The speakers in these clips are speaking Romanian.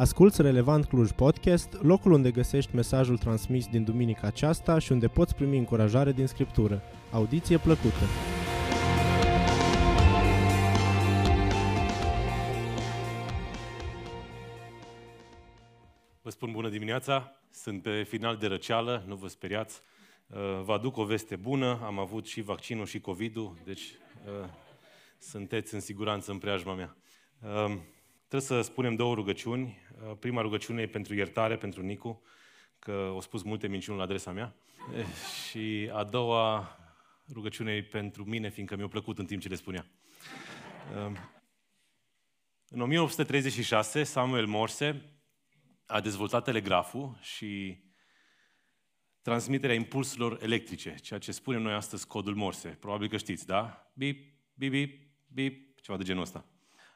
Asculți Relevant Cluj Podcast, locul unde găsești mesajul transmis din duminica aceasta și unde poți primi încurajare din Scriptură. Audiție plăcută! Vă spun bună dimineața, sunt pe final de răceală, nu vă speriați. Vă aduc o veste bună, am avut și vaccinul și COVID-ul, deci sunteți în siguranță în preajma mea. Trebuie să spunem două rugăciuni. Prima rugăciune e pentru iertare, pentru Nicu, că au spus multe minciuni la adresa mea. Și a doua rugăciune e pentru mine, fiindcă mi-a plăcut în timp ce le spunea. În 1836, Samuel Morse a dezvoltat telegraful și transmiterea impulsurilor electrice, ceea ce spunem noi astăzi codul Morse. Probabil că știți, da? Bip, bip, bip, bip, ceva de genul ăsta.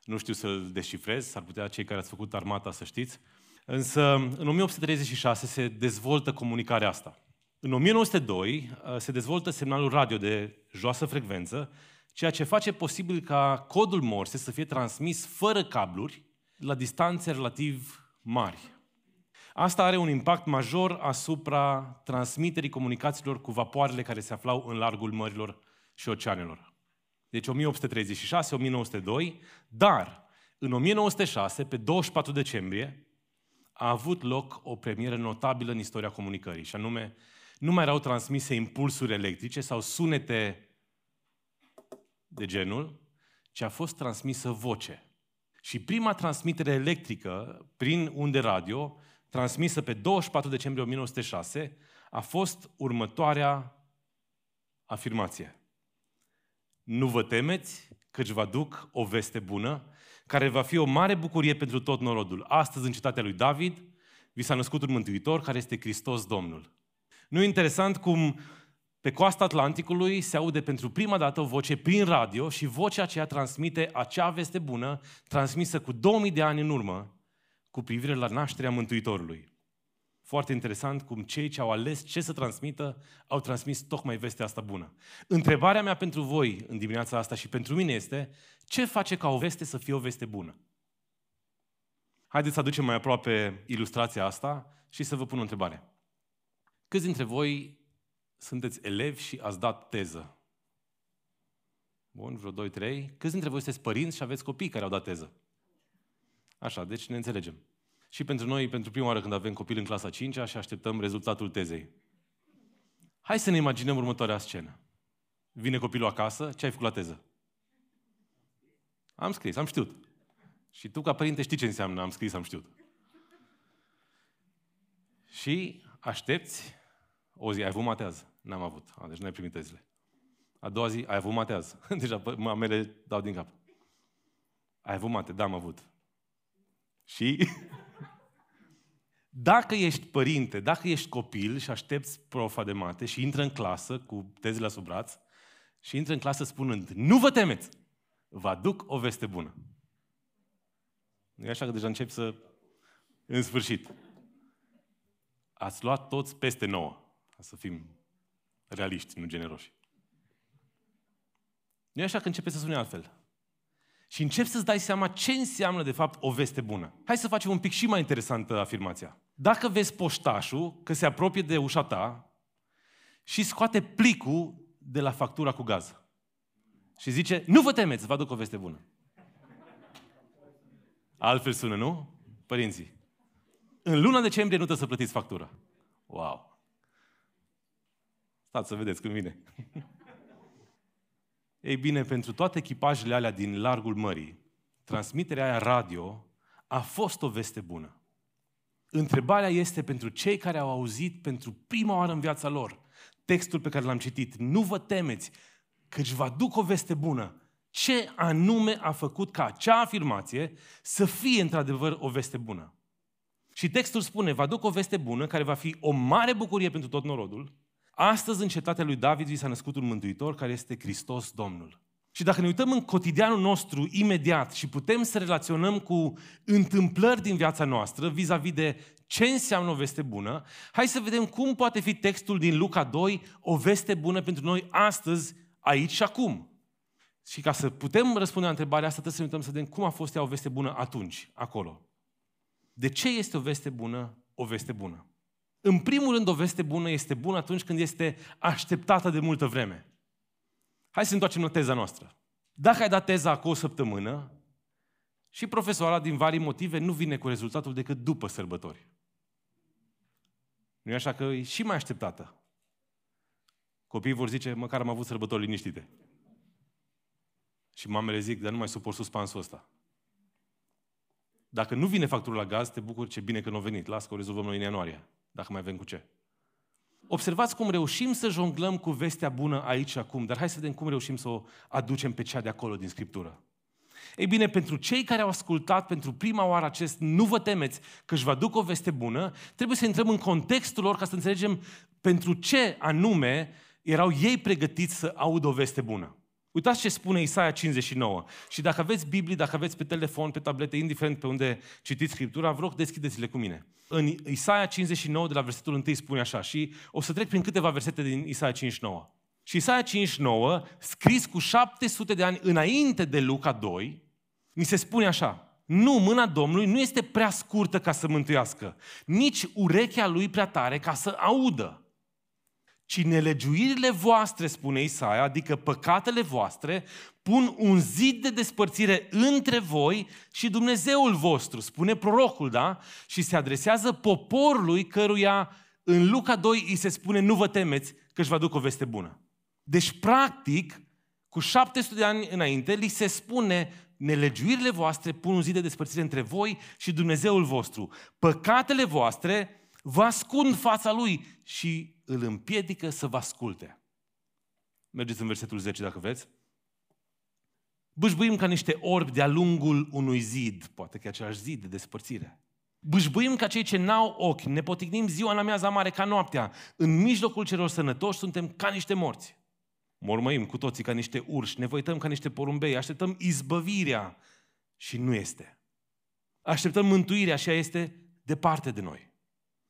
Nu știu să-l descifrez, s-ar putea cei care ați făcut armata să știți. Însă, în 1836 se dezvoltă comunicarea asta. În 1902 se dezvoltă semnalul radio de joasă frecvență, ceea ce face posibil ca codul Morse să fie transmis fără cabluri, la distanțe relativ mari. Asta are un impact major asupra transmiterii comunicațiilor cu vapoarele care se aflau în largul mărilor și oceanelor. Deci 1836-1902, dar în 1906, pe 24 decembrie, a avut loc o premieră notabilă în istoria comunicării, și anume, nu mai erau transmise impulsuri electrice sau sunete de genul, ci a fost transmisă voce. Și prima transmitere electrică prin unde radio, transmisă pe 24 decembrie 1906, a fost următoarea afirmație. Nu vă temeți, căci vă aduc o veste bună, care va fi o mare bucurie pentru tot norodul. Astăzi, în cetatea lui David, vi s-a născut un mântuitor, care este Hristos Domnul. Nu e interesant cum pe coasta Atlanticului se aude pentru prima dată o voce prin radio și vocea aceea transmite acea veste bună, transmisă cu 2000 de ani în urmă, cu privire la nașterea Mântuitorului. Foarte interesant cum cei ce au ales ce să transmită, au transmis tocmai vestea asta bună. Întrebarea mea pentru voi în dimineața asta și pentru mine este, ce face ca o veste să fie o veste bună? Haideți să aducem mai aproape ilustrația asta și să vă pun o întrebare. Câți dintre voi sunteți elevi și ați dat teză? Bun, vreo 2-3. Câți dintre voi sunteți părinți și aveți copii care au dat teză? Așa, deci ne înțelegem. Și pentru noi, pentru prima oară când avem copil în clasa 5-a și așteptăm rezultatul tezei. Hai să ne imaginăm următoarea scenă. Vine copilul acasă, ce ai făcut la teză? Am scris, am știut. Și tu, ca părinte, știi ce înseamnă am scris, am știut. Și aștepți o zi, ai avut matează? N-am avut, deci n-ai primit tezele. A doua zi, ai avut matează? Deja mamele dau din cap. Ai avut mate? Da, am avut. Și dacă ești părinte, dacă ești copil și aștepți profa de mate și intră în clasă cu tezele sub braț și intră în clasă spunând, nu vă temeți, vă aduc o veste bună. Nu e așa că deja încep să... În sfârșit. Ați luat toți peste 9. Să fim realiști, nu generoși. Nu e așa că începe să sune altfel. Și începi să-ți dai seama ce înseamnă, de fapt, o veste bună. Hai să facem un pic și mai interesantă afirmația. Dacă vezi poștașul că se apropie de ușa ta și scoate plicul de la factura cu gaz și zice, nu vă temeți, vă aduc o veste bună. Altfel sună, nu? Părinții. În luna decembrie nu trebuie să plătiți factura. Wow! Stați să vedeți când vine. Ei bine, pentru toate echipajele alea din largul mării, transmiterea aia radio a fost o veste bună. Întrebarea este pentru cei care au auzit pentru prima oară în viața lor textul pe care l-am citit. Nu vă temeți, căci vă aduc o veste bună. Ce anume a făcut ca acea afirmație să fie într-adevăr o veste bună? Și textul spune, vă aduc o veste bună care va fi o mare bucurie pentru tot norodul. Astăzi, în cetatea lui David, vi s-a născut un mântuitor care este Hristos Domnul. Și dacă ne uităm în cotidianul nostru imediat și putem să relaționăm cu întâmplări din viața noastră vis-a-vis de ce înseamnă o veste bună, hai să vedem cum poate fi textul din Luca 2 o veste bună pentru noi astăzi, aici și acum. Și ca să putem răspunde la întrebarea asta, trebuie să ne uităm să vedem cum a fost ea o veste bună atunci, acolo. De ce este o veste bună o veste bună? În primul rând, o veste bună este bună atunci când este așteptată de multă vreme. Hai să întoarcem la teza noastră. Dacă ai dat teza acum o săptămână și profesoara din vari motive nu vine cu rezultatul decât după sărbători, nu-i așa că e și mai așteptată? Copiii vor zice, măcar am avut sărbători liniștite. Și mamele zic, dar nu mai suport suspansul ăsta. Dacă nu vine factura la gaz, te bucuri, ce bine că nu a venit. Las că o rezolvăm noi în ianuarie, dacă mai avem cu ce. Observați cum reușim să jonglăm cu vestea bună aici și acum, dar hai să vedem cum reușim să o aducem pe cea de acolo din Scriptură. Ei bine, pentru cei care au ascultat pentru prima oară acest "nu vă temeți că își vă aduc o veste bună", trebuie să intrăm în contextul lor ca să înțelegem pentru ce anume erau ei pregătiți să audă o veste bună. Uitați ce spune Isaia 59. Și dacă aveți Biblie, dacă aveți pe telefon, pe tablete, indiferent pe unde citiți Scriptura, vă rog, deschideți-le cu mine. În Isaia 59, de la versetul 1, spune așa, și o să trec prin câteva versete din Isaia 59. Și Isaia 59, scris cu 700 de ani înainte de Luca 2, ni se spune așa: nu, mâna Domnului nu este prea scurtă ca să mântuiască, nici urechea lui prea tare ca să audă, ci nelegiuirile voastre, spune Isaia, adică păcatele voastre, pun un zid de despărțire între voi și Dumnezeul vostru, spune prorocul, da? Și se adresează poporului căruia în Luca 2 îi se spune, nu vă temeți că își vă aduc o veste bună. Deci, practic, cu 700 de ani înainte, li se spune, nelegiuirile voastre pun un zid de despărțire între voi și Dumnezeul vostru. Păcatele voastre vă ascund fața lui și îl împiedică să vă asculte. Mergeți în versetul 10, dacă vreți. Bâșbuim ca niște orbi de-a lungul unui zid, poate că e același zid de despărțire. Bâșbuim ca cei ce n-au ochi, ne poticnim ziua în amiaza mare ca noaptea. În mijlocul celor sănătoși suntem ca niște morți. Mormăim cu toții ca niște urși, ne văităm ca niște porumbei, așteptăm izbăvirea și nu este. Așteptăm mântuirea și ea este departe de noi.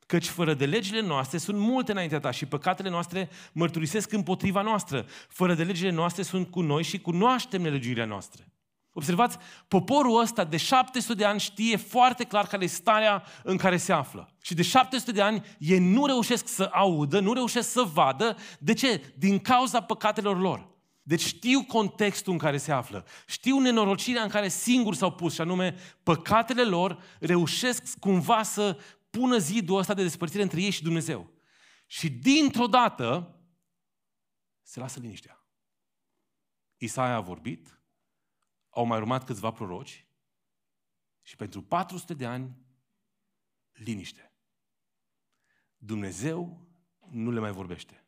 Căci fără de legile noastre sunt multe înaintea ta și păcatele noastre mărturisesc împotriva noastră. Fără de legile noastre sunt cu noi și cunoaștem nelegiuirea noastră. Observați, poporul ăsta de 700 de ani știe foarte clar care e starea în care se află. Și de 700 de ani ei nu reușesc să audă, nu reușesc să vadă. De ce? Din cauza păcatelor lor. Deci știu contextul în care se află. Știu nenorocirea în care singuri s-au pus, și anume păcatele lor reușesc cumva să pună zidul ăsta de despărțire între ei și Dumnezeu. Și dintr-o dată se lasă liniștea. Isaia a vorbit, au mai urmat câțiva proroci și pentru 400 de ani liniște. Dumnezeu nu le mai vorbește.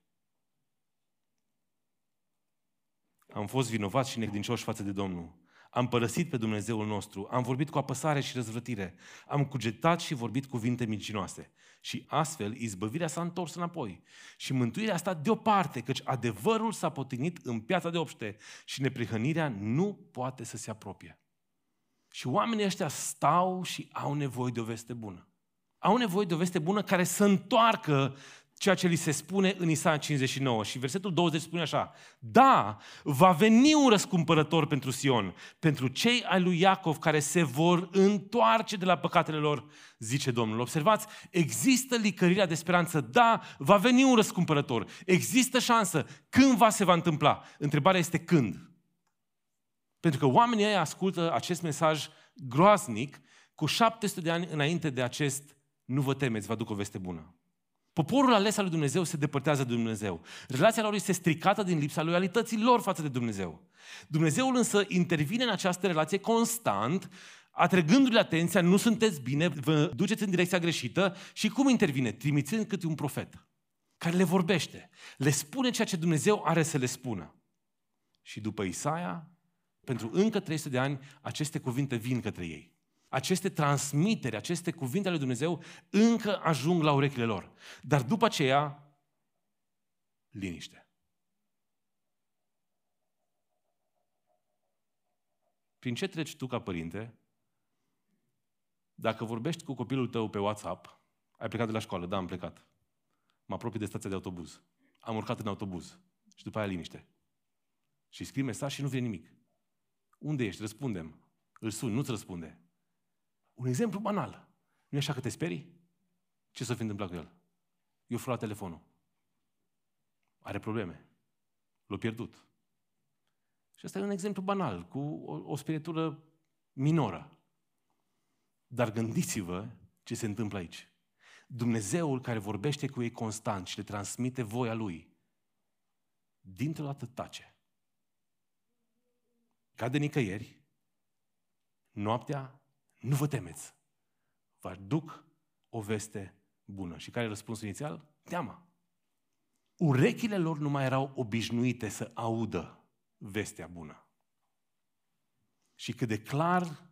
Am fost vinovați și necredincioși față de Domnul. Am părăsit pe Dumnezeul nostru, am vorbit cu apăsare și răzvrătire, am cugetat și vorbit cuvinte mincinoase. Și astfel, izbăvirea s-a întors înapoi și mântuirea a stat deoparte, căci adevărul s-a potignit în piața de obște și neprihănirea nu poate să se apropie. Și oamenii ăștia stau și au nevoie de o veste bună. Au nevoie de o veste bună care să întoarcă ceea ce li se spune în Isaia 59. Și versetul 20 spune așa: da, va veni un răscumpărător pentru Sion, pentru cei ai lui Iacov care se vor întoarce de la păcatele lor, zice Domnul. Observați, există licărirea de speranță. Da, va veni un răscumpărător. Există șansă. Cândva se va întâmpla. Întrebarea este când. Pentru că oamenii ei ascultă acest mesaj groaznic cu 700 de ani înainte de acest "nu vă temeți, vă aduc o veste bună". Poporul ales al lui Dumnezeu se depărtează de Dumnezeu. Relația lor este stricată din lipsa loialității lor față de Dumnezeu. Dumnezeul însă intervine în această relație constant, atrăgându-le atenția, nu sunteți bine, vă duceți în direcția greșită. Și cum intervine? Trimițând câte un profet care le vorbește, le spune ceea ce Dumnezeu are să le spună. Și după Isaia, pentru încă 300 de ani, aceste cuvinte vin către ei. Aceste transmiteri, aceste cuvinte ale lui Dumnezeu încă ajung la urechile lor. Dar după aceea, liniște. Prin ce treci tu ca părinte? Dacă vorbești cu copilul tău pe WhatsApp, ai plecat de la școală, da, am plecat. Mă apropii de stația de autobuz. Am urcat în autobuz. Și după aia liniște. Și scrii mesaj și nu vine nimic. Unde ești? Răspundem. Îl suni, nu-ți răspunde. Un exemplu banal. Nu-i așa că te sperii? Ce s-a fi întâmplat cu el? I-a furat telefonul. Are probleme. L-a pierdut. Și asta e un exemplu banal, cu o speritură minoră. Dar gândiți-vă ce se întâmplă aici. Dumnezeul care vorbește cu ei constant și le transmite voia Lui, dintr-o dată tace. Ca de nicăieri, noaptea, nu vă temeți. Vă aduc o veste bună. Și care e răspunsul inițial? Teama. Urechile lor nu mai erau obișnuite să audă vestea bună. Și cât de clar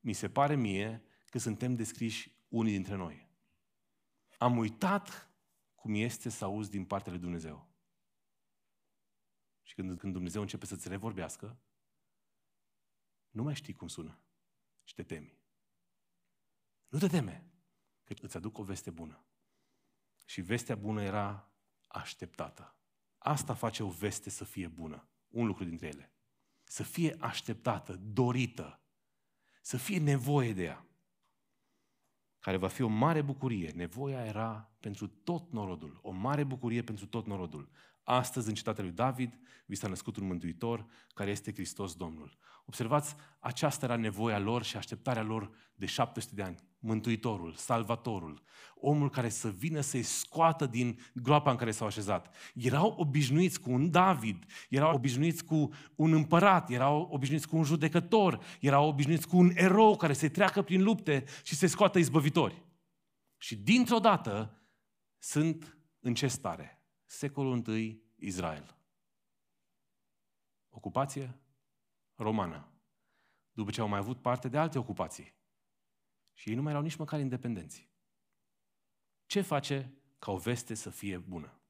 mi se pare mie că suntem descriși unii dintre noi. Am uitat cum este să auzi din partea lui Dumnezeu. Și când Dumnezeu începe să-ți revorbească, nu mai știi cum sună și te temi. Nu te teme, că îți aduc o veste bună. Și vestea bună era așteptată. Asta face o veste să fie bună. Un lucru dintre ele. Să fie așteptată, dorită. Să fie nevoie de ea. Care va fi o mare bucurie. Nevoia era pentru tot norodul. O mare bucurie pentru tot norodul. Astăzi, în cetatea lui David, vi s-a născut un mântuitor care este Hristos Domnul. Observați, aceasta era nevoia lor și așteptarea lor de 700 de ani. Mântuitorul, Salvatorul, omul care să vină să-i scoată din groapa în care s-au așezat. Erau obișnuiți cu un David, erau obișnuiți cu un împărat, erau obișnuiți cu un judecător, erau obișnuiți cu un erou care se treacă prin lupte și se scoată izbăvitori. Și dintr-o dată sunt în ce stare? Secolul I, Israel. Ocupație romană. După ce au mai avut parte de alte ocupații. Și ei nu mai erau nici măcar independenți. Ce face ca o veste să fie bună?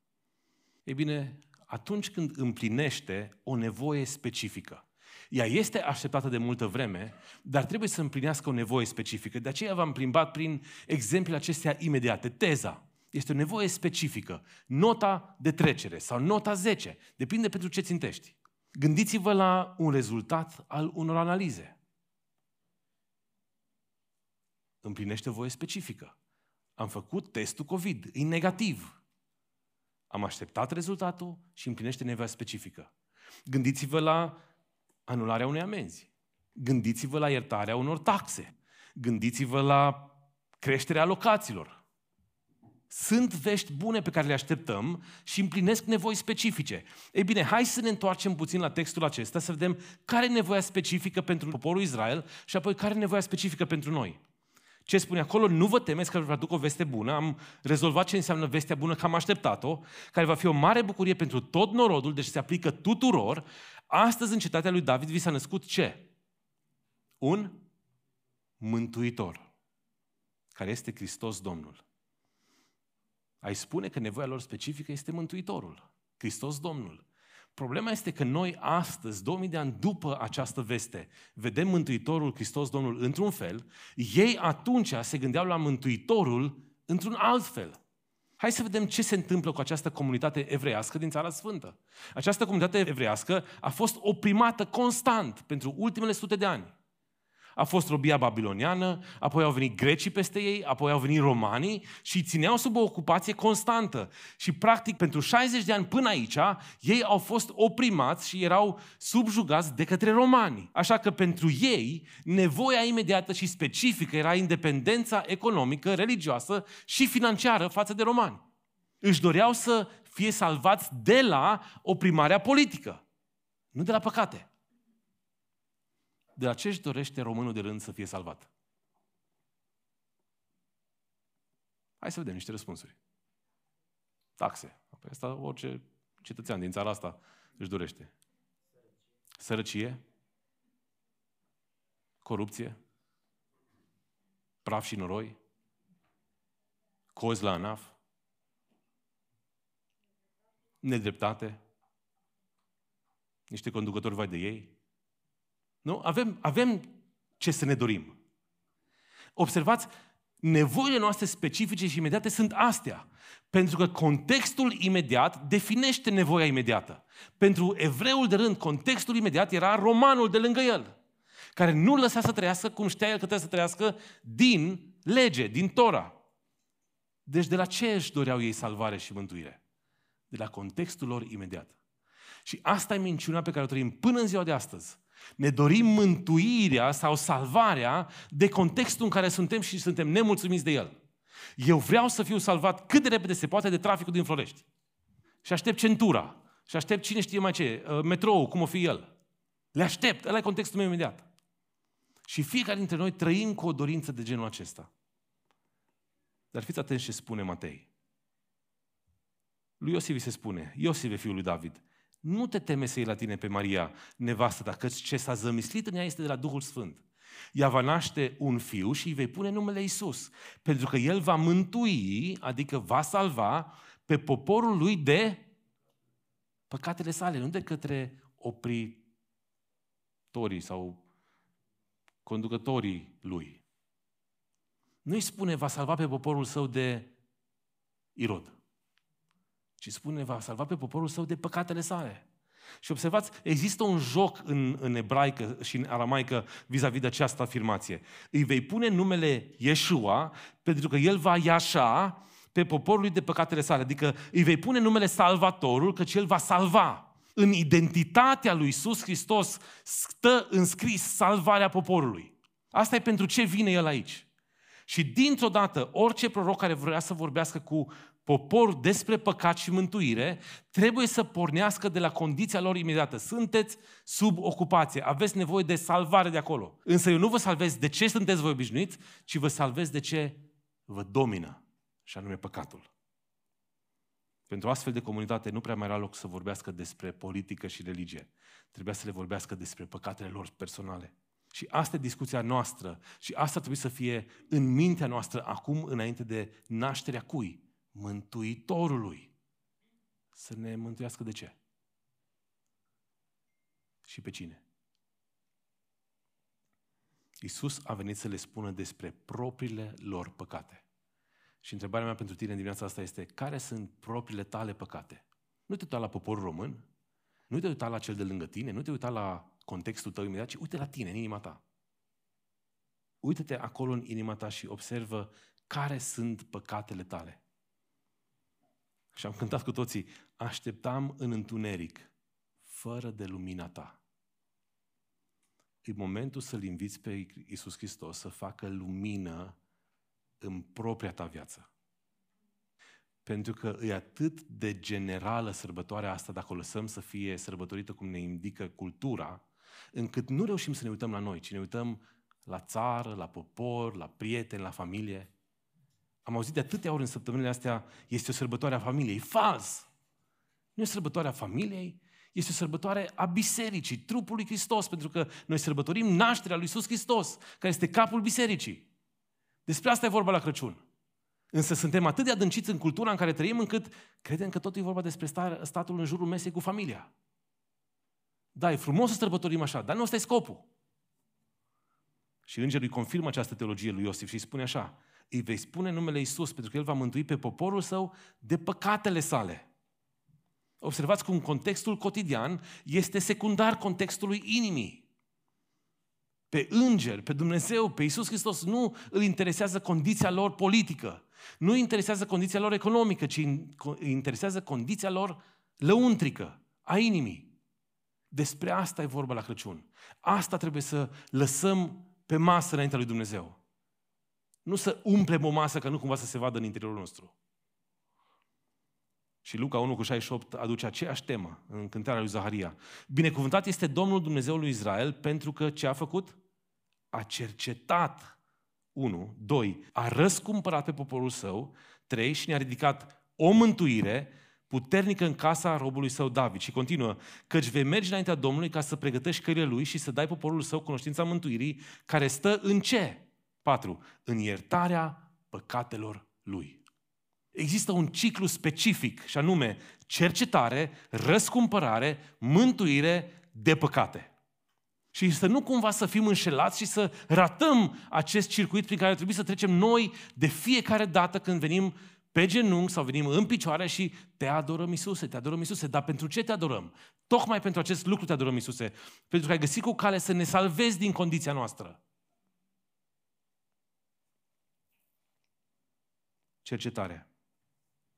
Ei bine, atunci când împlinește o nevoie specifică. Ea este așteptată de multă vreme, dar trebuie să împlinească o nevoie specifică. De aceea v-am plimbat prin exemplele acestea imediate. Teza. Este o nevoie specifică. Nota de trecere sau nota 10. Depinde pentru ce țintești. Gândiți-vă la un rezultat al unor analize. Împlinește voie specifică. Am făcut testul COVID. E negativ. Am așteptat rezultatul și împlinește nevoia specifică. Gândiți-vă la anularea unei amenzi. Gândiți-vă la iertarea unor taxe. Gândiți-vă la creșterea alocațiilor. Sunt vești bune pe care le așteptăm și împlinesc nevoi specifice. Ei bine, hai să ne întoarcem puțin la textul acesta, să vedem care e nevoia specifică pentru poporul Israel și apoi care e nevoia specifică pentru noi. Ce spune acolo? Nu vă temeți că vă aduc o veste bună. Am rezolvat ce înseamnă vestea bună, că am așteptat-o, care va fi o mare bucurie pentru tot norodul, deci se aplică tuturor. Astăzi, în cetatea lui David, vi s-a născut ce? Un mântuitor, care este Hristos Domnul. Ai spune că nevoia lor specifică este Mântuitorul, Hristos Domnul. Problema este că noi astăzi, 2000 de ani după această veste, vedem Mântuitorul, Hristos Domnul într-un fel, ei atunci se gândeau la Mântuitorul într-un alt fel. Hai să vedem ce se întâmplă cu această comunitate evreiască din Țara Sfântă. Această comunitate evreiască a fost oprimată constant pentru ultimele sute de ani. A fost robia babiloniană, apoi au venit grecii peste ei, apoi au venit romanii și îi țineau sub o ocupație constantă. Și practic pentru 60 de ani până aici, ei au fost oprimați și erau subjugați de către romani. Așa că pentru ei, nevoia imediată și specifică era independența economică, religioasă și financiară față de romani. Își doreau să fie salvați de la oprimarea politică, nu de la păcate. De la ce își dorește românul de rând să fie salvat? Hai să vedem niște răspunsuri. Taxe. Păi asta orice cetățean din țara asta își dorește. Sărăcie. Corupție. Praf și noroi. Cozi la ANAF. Nedreptate. Niște conducători vai de ei. Nu? Avem ce să ne dorim. Observați, nevoile noastre specifice și imediate sunt astea. Pentru că contextul imediat definește nevoia imediată. Pentru evreul de rând, contextul imediat era romanul de lângă el, care nu lăsa să trăiască cum știa el că trebuie să trăiască din lege, din Tora. Deci de la ce își doreau ei salvare și mântuire? De la contextul lor imediat. Și asta e minciuna pe care o trăim până în ziua de astăzi. Ne dorim mântuirea sau salvarea de contextul în care suntem și suntem nemulțumiți de el. Eu vreau să fiu salvat cât de repede se poate de traficul din Florești. Și aștept centura. Și aștept cine știe mai ce, metrou, cum o fi el. Le aștept, ăla e contextul meu imediat. Și fiecare dintre noi trăim cu o dorință de genul acesta. Dar fiți atenți ce spune Matei. Lui Iosif îi se spune, Iosif e fiul lui David, nu te teme să iei la tine pe Maria, nevastă, dar căci ce s-a zămislit în ea este de la Duhul Sfânt. Ea va naște un fiu și îi vei pune numele Iisus, pentru că el va mântui, adică va salva, pe poporul lui de păcatele sale, nu de către opritorii sau conducătorii lui. Nu îi spune va salva pe poporul său de Irod, ci spune va salva pe poporul său de păcatele sale. Și observați, există un joc în ebraică și în aramaică vis-a-vis de această afirmație. Îi vei pune numele Yeshua, pentru că el va iașa pe poporul lui de păcatele sale. Adică îi vei pune numele Salvatorul, căci el va salva. În identitatea lui Iisus Hristos stă înscris salvarea poporului. Asta e pentru ce vine el aici. Și dintr-o dată, orice proroc care vrea să vorbească cu popor despre păcat și mântuire, trebuie să pornească de la condiția lor imediată. Sunteți sub ocupație, aveți nevoie de salvare de acolo. Însă eu nu vă salvez de ce sunteți voi obișnuiți, ci vă salvez de ce vă domină, și anume păcatul. Pentru astfel de comunitate nu prea mai era loc să vorbească despre politică și religie. Trebuia să le vorbească despre păcatele lor personale. Și asta e discuția noastră și asta trebuie să fie în mintea noastră acum, înainte de nașterea cui? Mântuitorului. Să ne mântuiască de ce? Și pe cine? Iisus a venit să le spună despre propriile lor păcate. Și întrebarea mea pentru tine în dimineața asta este, care sunt propriile tale păcate? Nu te uita la poporul român, nu te uita la cel de lângă tine, nu te uita la contextul tău imediat, ci uite la tine, în inima ta. Uită-te acolo în inima ta și observă care sunt păcatele tale. Și am cântat cu toții, așteptam în întuneric, fără de lumina ta. E momentul să-L inviți pe Iisus Hristos să facă lumină în propria ta viață. Pentru că e atât de generală sărbătoarea asta, dacă o lăsăm să fie sărbătorită cum ne indică cultura, încât nu reușim să ne uităm la noi, ci ne uităm la țară, la popor, la prieteni, la familie. Am auzit de atâtea ori în săptămânile astea, este o sărbătoare a familiei. Fals! Nu e o sărbătoare a familiei, este o sărbătoare a bisericii, trupul lui Hristos, pentru că noi sărbătorim nașterea lui Iisus Hristos, care este capul bisericii. Despre asta e vorba la Crăciun. Însă suntem atât de adânciți în cultura în care trăim, încât credem că totul e vorba despre statul în jurul mesei cu familia. Da, e frumos să sărbătorim așa, dar nu ăsta e scopul. Și îngerul îi confirmă această teologie lui Iosif și îi spune așa, îi vei spune numele Iisus, pentru că el va mântui pe poporul său de păcatele sale. Observați cum contextul cotidian este secundar contextului inimii. Pe îngeri, pe Dumnezeu, pe Iisus Hristos nu îl interesează condiția lor politică, nu îi interesează condiția lor economică, ci îi interesează condiția lor lăuntrică, a inimii. Despre asta e vorba la Crăciun. Asta trebuie să lăsăm pe masă înaintea lui Dumnezeu. Nu să umplem o masă ca nu cumva să se vadă în interiorul nostru. Și Luca 1:68 aduce aceeași temă în cântarea lui Zaharia. Binecuvântat este Domnul Dumnezeul lui Israel pentru că ce a făcut? A cercetat. 1. 2. A răscumpărat pe poporul său. 3. Și ne-a ridicat o mântuire puternică în casa robului său David. Și continuă, căci vei merge înaintea Domnului ca să pregătești căile lui și să dai poporul său cunoștința mântuirii care stă în ce? 4. În iertarea păcatelor lui. Există un ciclu specific și anume cercetare, răscumpărare, mântuire de păcate. Și să nu cumva să fim înșelați și să ratăm acest circuit prin care trebuie să trecem noi de fiecare dată când venim pe genunchi sau venim în picioare și te adorăm, Iisuse, te adorăm, Iisuse. Dar pentru ce te adorăm? Tocmai pentru acest lucru te adorăm, Iisuse. Pentru că ai găsit cu cale să ne salvezi din condiția noastră. Cercetarea.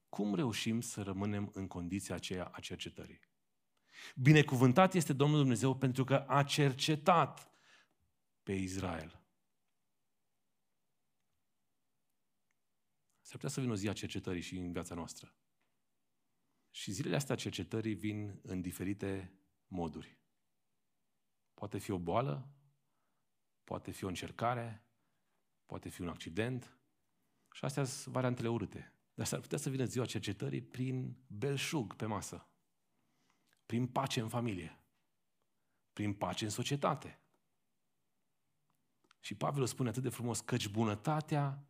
Cum reușim să rămânem în condiția aceea a cercetării? Binecuvântat este Domnul Dumnezeu pentru că a cercetat pe Israel. S-ar putea să vină o zi a cercetării și în viața noastră. Și zilele astea cercetării vin în diferite moduri. Poate fi o boală, poate fi o încercare, poate fi un accident. Și astea sunt variantele urâte. Dar s-ar putea să vină ziua cercetării prin belșug pe masă, prin pace în familie, prin pace în societate. Și Pavel o spune atât de frumos, căci bunătatea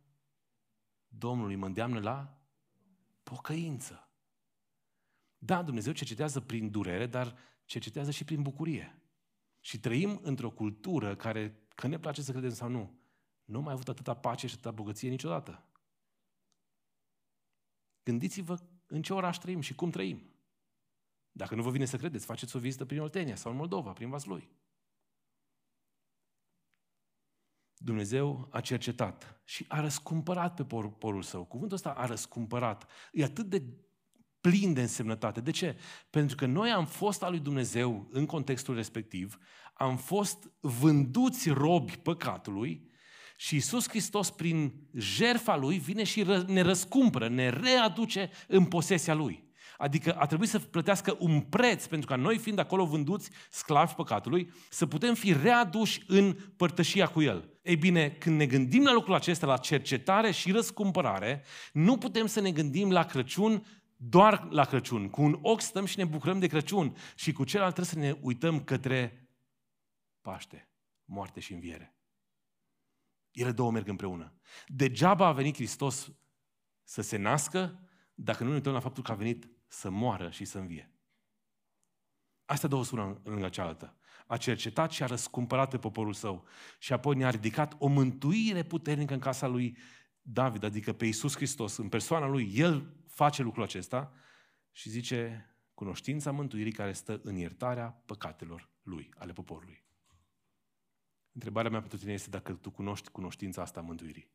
Domnului mă îndeamnă la pocăință. Da, Dumnezeu cercetează prin durere, dar cercetează și prin bucurie. Și trăim într-o cultură care, că ne place să credem sau nu, nu am mai avut atâta pace și atâta bogăție niciodată. Gândiți-vă în ce oraș trăim și cum trăim. Dacă nu vă vine să credeți, faceți o vizită prin Oltenia sau în Moldova, prin Vaslui. Dumnezeu a cercetat și a răscumpărat pe poporul său. Cuvântul ăsta a răscumpărat. E atât de plin de însemnătate. De ce? Pentru că noi am fost al lui Dumnezeu în contextul respectiv, am fost vânduți robi păcatului și Iisus Hristos prin jertfa Lui vine și ne răscumpără, ne readuce în posesia Lui. Adică a trebuit să plătească un preț pentru ca noi, fiind acolo vânduți, sclavi păcatului, să putem fi readuși în părtășia cu El. Ei bine, când ne gândim la lucrul acesta, la cercetare și răscumpărare, nu putem să ne gândim la Crăciun doar la Crăciun. Cu un ochi stăm și ne bucurăm de Crăciun și cu celălalt trebuie să ne uităm către Paște, moarte și înviere. Ele două merg împreună. Degeaba a venit Hristos să se nască dacă nu ne uităm la faptul că a venit să moară și să învie. Astea două sună lângă cealaltă. A cercetat și a răscumpărat pe poporul său și apoi ne-a ridicat o mântuire puternică în casa lui David, adică pe Iisus Hristos, în persoana lui. El face lucrul acesta și zice cunoștința mântuirii care stă în iertarea păcatelor lui, ale poporului. Întrebarea mea pentru tine este dacă tu cunoști cunoștința asta a mântuirii.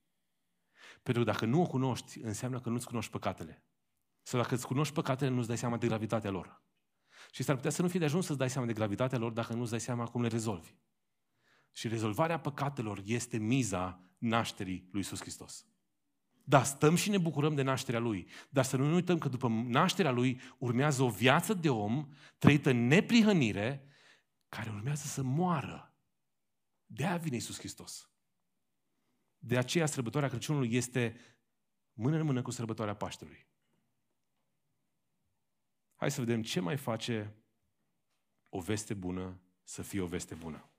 Pentru că dacă nu o cunoști, înseamnă că nu-ți cunoști păcatele. Sau dacă îți cunoști păcatele, nu-ți dai seama de gravitatea lor. Și s-ar putea să nu fie de ajuns să-ți dai seama de gravitatea lor dacă nu-ți dai seama cum le rezolvi. Și rezolvarea păcatelor este miza nașterii lui Iisus Hristos. Da, stăm și ne bucurăm de nașterea Lui, dar să nu uităm că după nașterea Lui urmează o viață de om trăită în neprihănire, care urmează să moară. De-aia vine Iisus Hristos. De aceea sărbătoarea Crăciunului este mână în mână cu sărbătoarea Paștelui. Hai să vedem ce mai face o veste bună să fie o veste bună.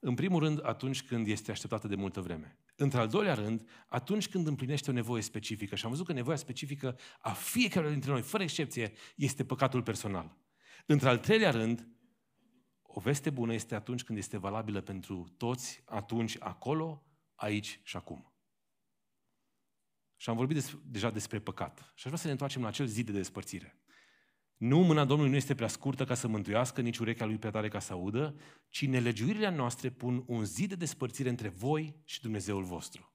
În primul rând, atunci când este așteptată de multă vreme. Într-al doilea rând, atunci când împlinește o nevoie specifică. Și am văzut că nevoia specifică a fiecăruia dintre noi, fără excepție, este păcatul personal. Într-al treilea rând, o veste bună este atunci când este valabilă pentru toți, atunci, acolo, aici și acum. Și am vorbit deja despre păcat. Și aș vrea să ne întoarcem la acel zid de despărțire. Nu, mâna Domnului nu este prea scurtă ca să mântuiască, nici urechea Lui prea tare ca să audă, ci nelegiuirile noastre pun un zid de despărțire între voi și Dumnezeul vostru.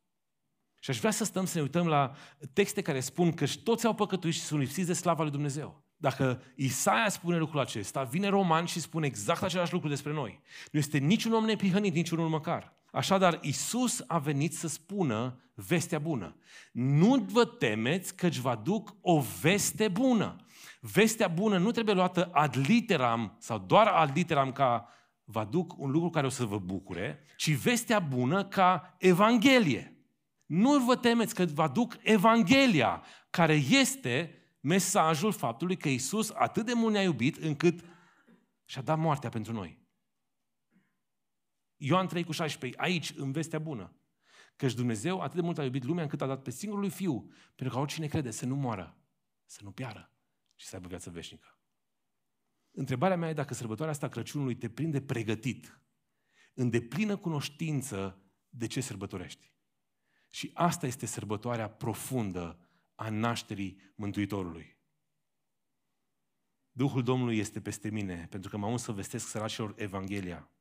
Și aș vrea să stăm să ne uităm la texte care spun că toți au păcătuit și sunt lipsiți de slava lui Dumnezeu. Dacă Isaia spune lucrul acesta, vine Roman și spune exact același lucru despre noi. Nu este niciun om neprihănit, niciunul măcar. Așadar, Iisus a venit să spună vestea bună. Nu vă temeți căci vă aduc o veste bună. Vestea bună nu trebuie luată ad literam sau doar ad literam ca vă aduc un lucru care o să vă bucure, ci vestea bună ca Evanghelie. Nu vă temeți că vă aduc Evanghelia, care este mesajul faptului că Iisus atât de mult ne-a iubit încât și-a dat moartea pentru noi. Ioan 3,16, aici, în vestea bună. Căci Dumnezeu atât de mult a iubit lumea încât a dat pe singurul lui Fiu, pentru că oricine crede să nu moară, să nu piară și să aibă viață veșnică. Întrebarea mea e dacă sărbătoarea asta Crăciunului te prinde pregătit, în deplină cunoștință de ce sărbătorești. Și asta este sărbătoarea profundă a nașterii Mântuitorului. Duhul Domnului este peste mine, pentru că m-a uns să vestesc săracilor Evanghelia.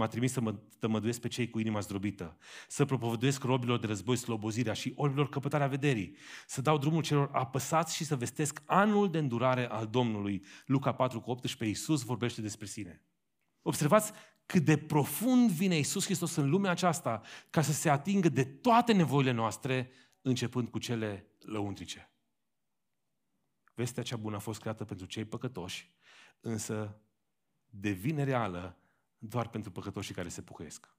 M-a trimis să mă tămăduiesc pe cei cu inima zdrobită, să propovăduiesc robilor de război slobozirea și orbilor căpătarea vederii, să dau drumul celor apăsați și să vestesc anul de îndurare al Domnului. Luca 4,18, Iisus vorbește despre sine. Observați cât de profund vine Iisus Hristos în lumea aceasta ca să se atingă de toate nevoile noastre, începând cu cele lăuntrice. Vestea cea bună a fost creată pentru cei păcătoși, însă devine reală doar pentru păcătoșii care se pocăiesc.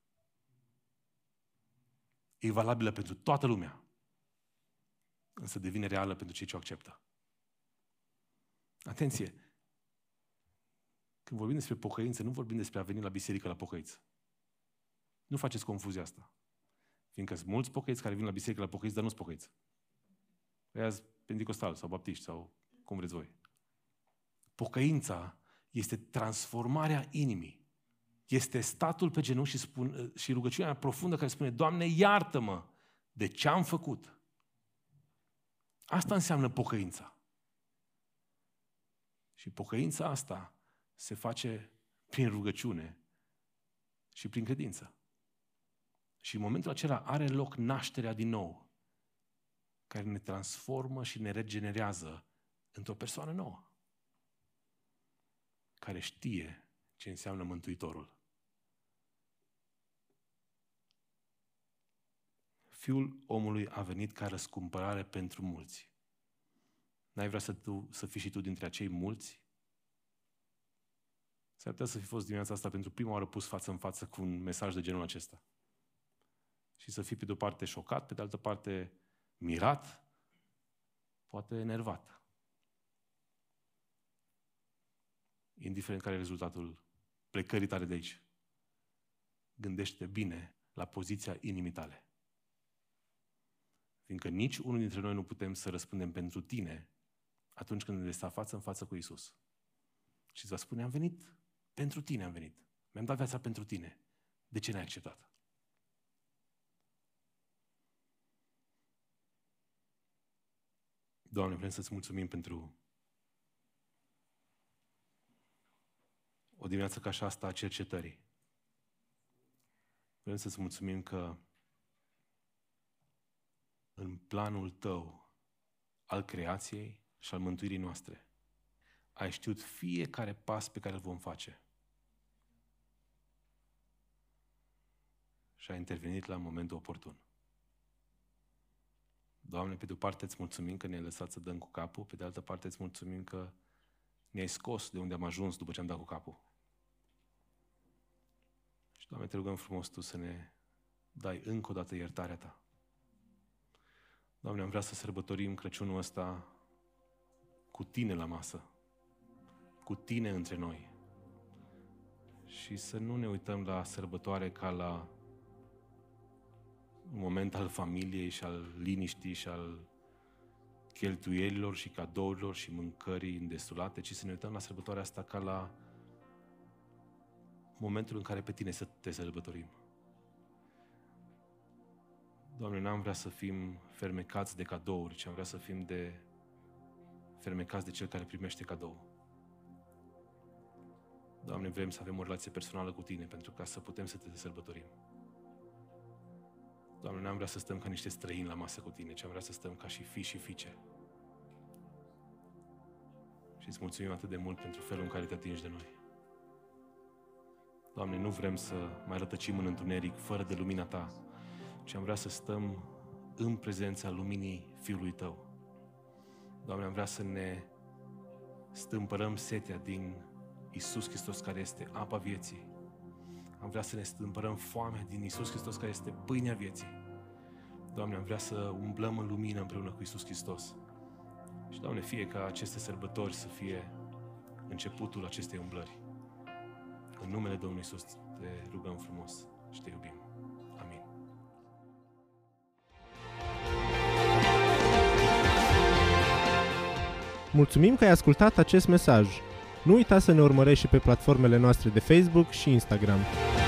E valabilă pentru toată lumea, însă devine reală pentru cei ce o acceptă. Atenție! Când vorbim despre pocăință, nu vorbim despre a veni la biserică la pocăiți. Nu faceți confuzia asta. Fiindcă sunt mulți pocăiți care vin la biserică la pocăiți, dar nu sunt pocăiți. Aia-s pentecostali sau baptiști sau cum vreți voi. Pocăința este transformarea inimii. Este statul pe genunchi și rugăciunea profundă care spune: Doamne, iartă-mă de ce am făcut. Asta înseamnă pocăința. Și pocăința asta se face prin rugăciune și prin credință. Și în momentul acela are loc nașterea din nou, care ne transformă și ne regenerează într-o persoană nouă, care știe ce înseamnă Mântuitorul. Fiul omului a venit ca răscumpărare pentru mulți. N-ai vrea să fii și tu dintre acei mulți? S-ar putea să fi fost dimineața asta pentru prima oară pus față în față cu un mesaj de genul acesta. Și să fii pe de-o parte șocat, pe de altă parte mirat, poate enervat. Indiferent care e rezultatul plecării tale de aici, gândește-te bine la poziția inimii tale. Fiindcă nici unul dintre noi nu putem să răspundem pentru tine atunci când ne sta față în față cu Iisus. Și îți va spune: am venit, pentru tine am venit. Mi-am dat viața pentru tine. De ce n-ai acceptat? Doamne, vrem să-ți mulțumim pentru o dimineață ca și asta a cercetării. Vrem să-ți mulțumim că în planul tău al creației și al mântuirii noastre ai știut fiecare pas pe care îl vom face și ai intervenit la momentul oportun. Doamne, pe de-o parte îți mulțumim că ne-ai lăsat să dăm cu capul, pe de altă parte îți mulțumim că ne-ai scos de unde am ajuns după ce am dat cu capul. Și, Doamne, te rugăm frumos Tu să ne dai încă o dată iertarea Ta. Doamne, am vrea să sărbătorim Crăciunul ăsta cu Tine la masă, cu Tine între noi. Și să nu ne uităm la sărbătoare ca la un moment al familiei și al liniștii și al cheltuielilor și cadourilor și mâncării îndestulate, ci să ne uităm la sărbătoarea asta ca la momentul în care pe Tine să Te sărbătorim. Doamne, n-am vrea să fim fermecați de cadouri, ci am vrea să fim fermecați de Cel care primește cadou. Doamne, vrem să avem o relație personală cu Tine pentru ca să putem să Te sărbătorim. Doamne, n-am vrea să stăm ca niște străini la masă cu Tine, ci am vrea să stăm ca și fii și fiice. Și îți mulțumim atât de mult pentru felul în care Te atingi de noi. Doamne, nu vrem să mai rătăcim în întuneric fără de lumina Ta, ci am vrea să stăm în prezența luminii Fiului Tău. Doamne, am vrea să ne stâmpărăm setea din Iisus Hristos, care este apa vieții. Am vrea să ne stâmpărăm foamea din Iisus Hristos, care este pâinea vieții. Doamne, am vrea să umblăm în lumină împreună cu Iisus Hristos. Și, Doamne, fie ca aceste sărbători să fie începutul acestei umblări. În numele Domnului Iisus te rugăm frumos și te iubim. Amin. Mulțumim că ai ascultat acest mesaj. Nu uita să ne urmărești și pe platformele noastre de Facebook și Instagram.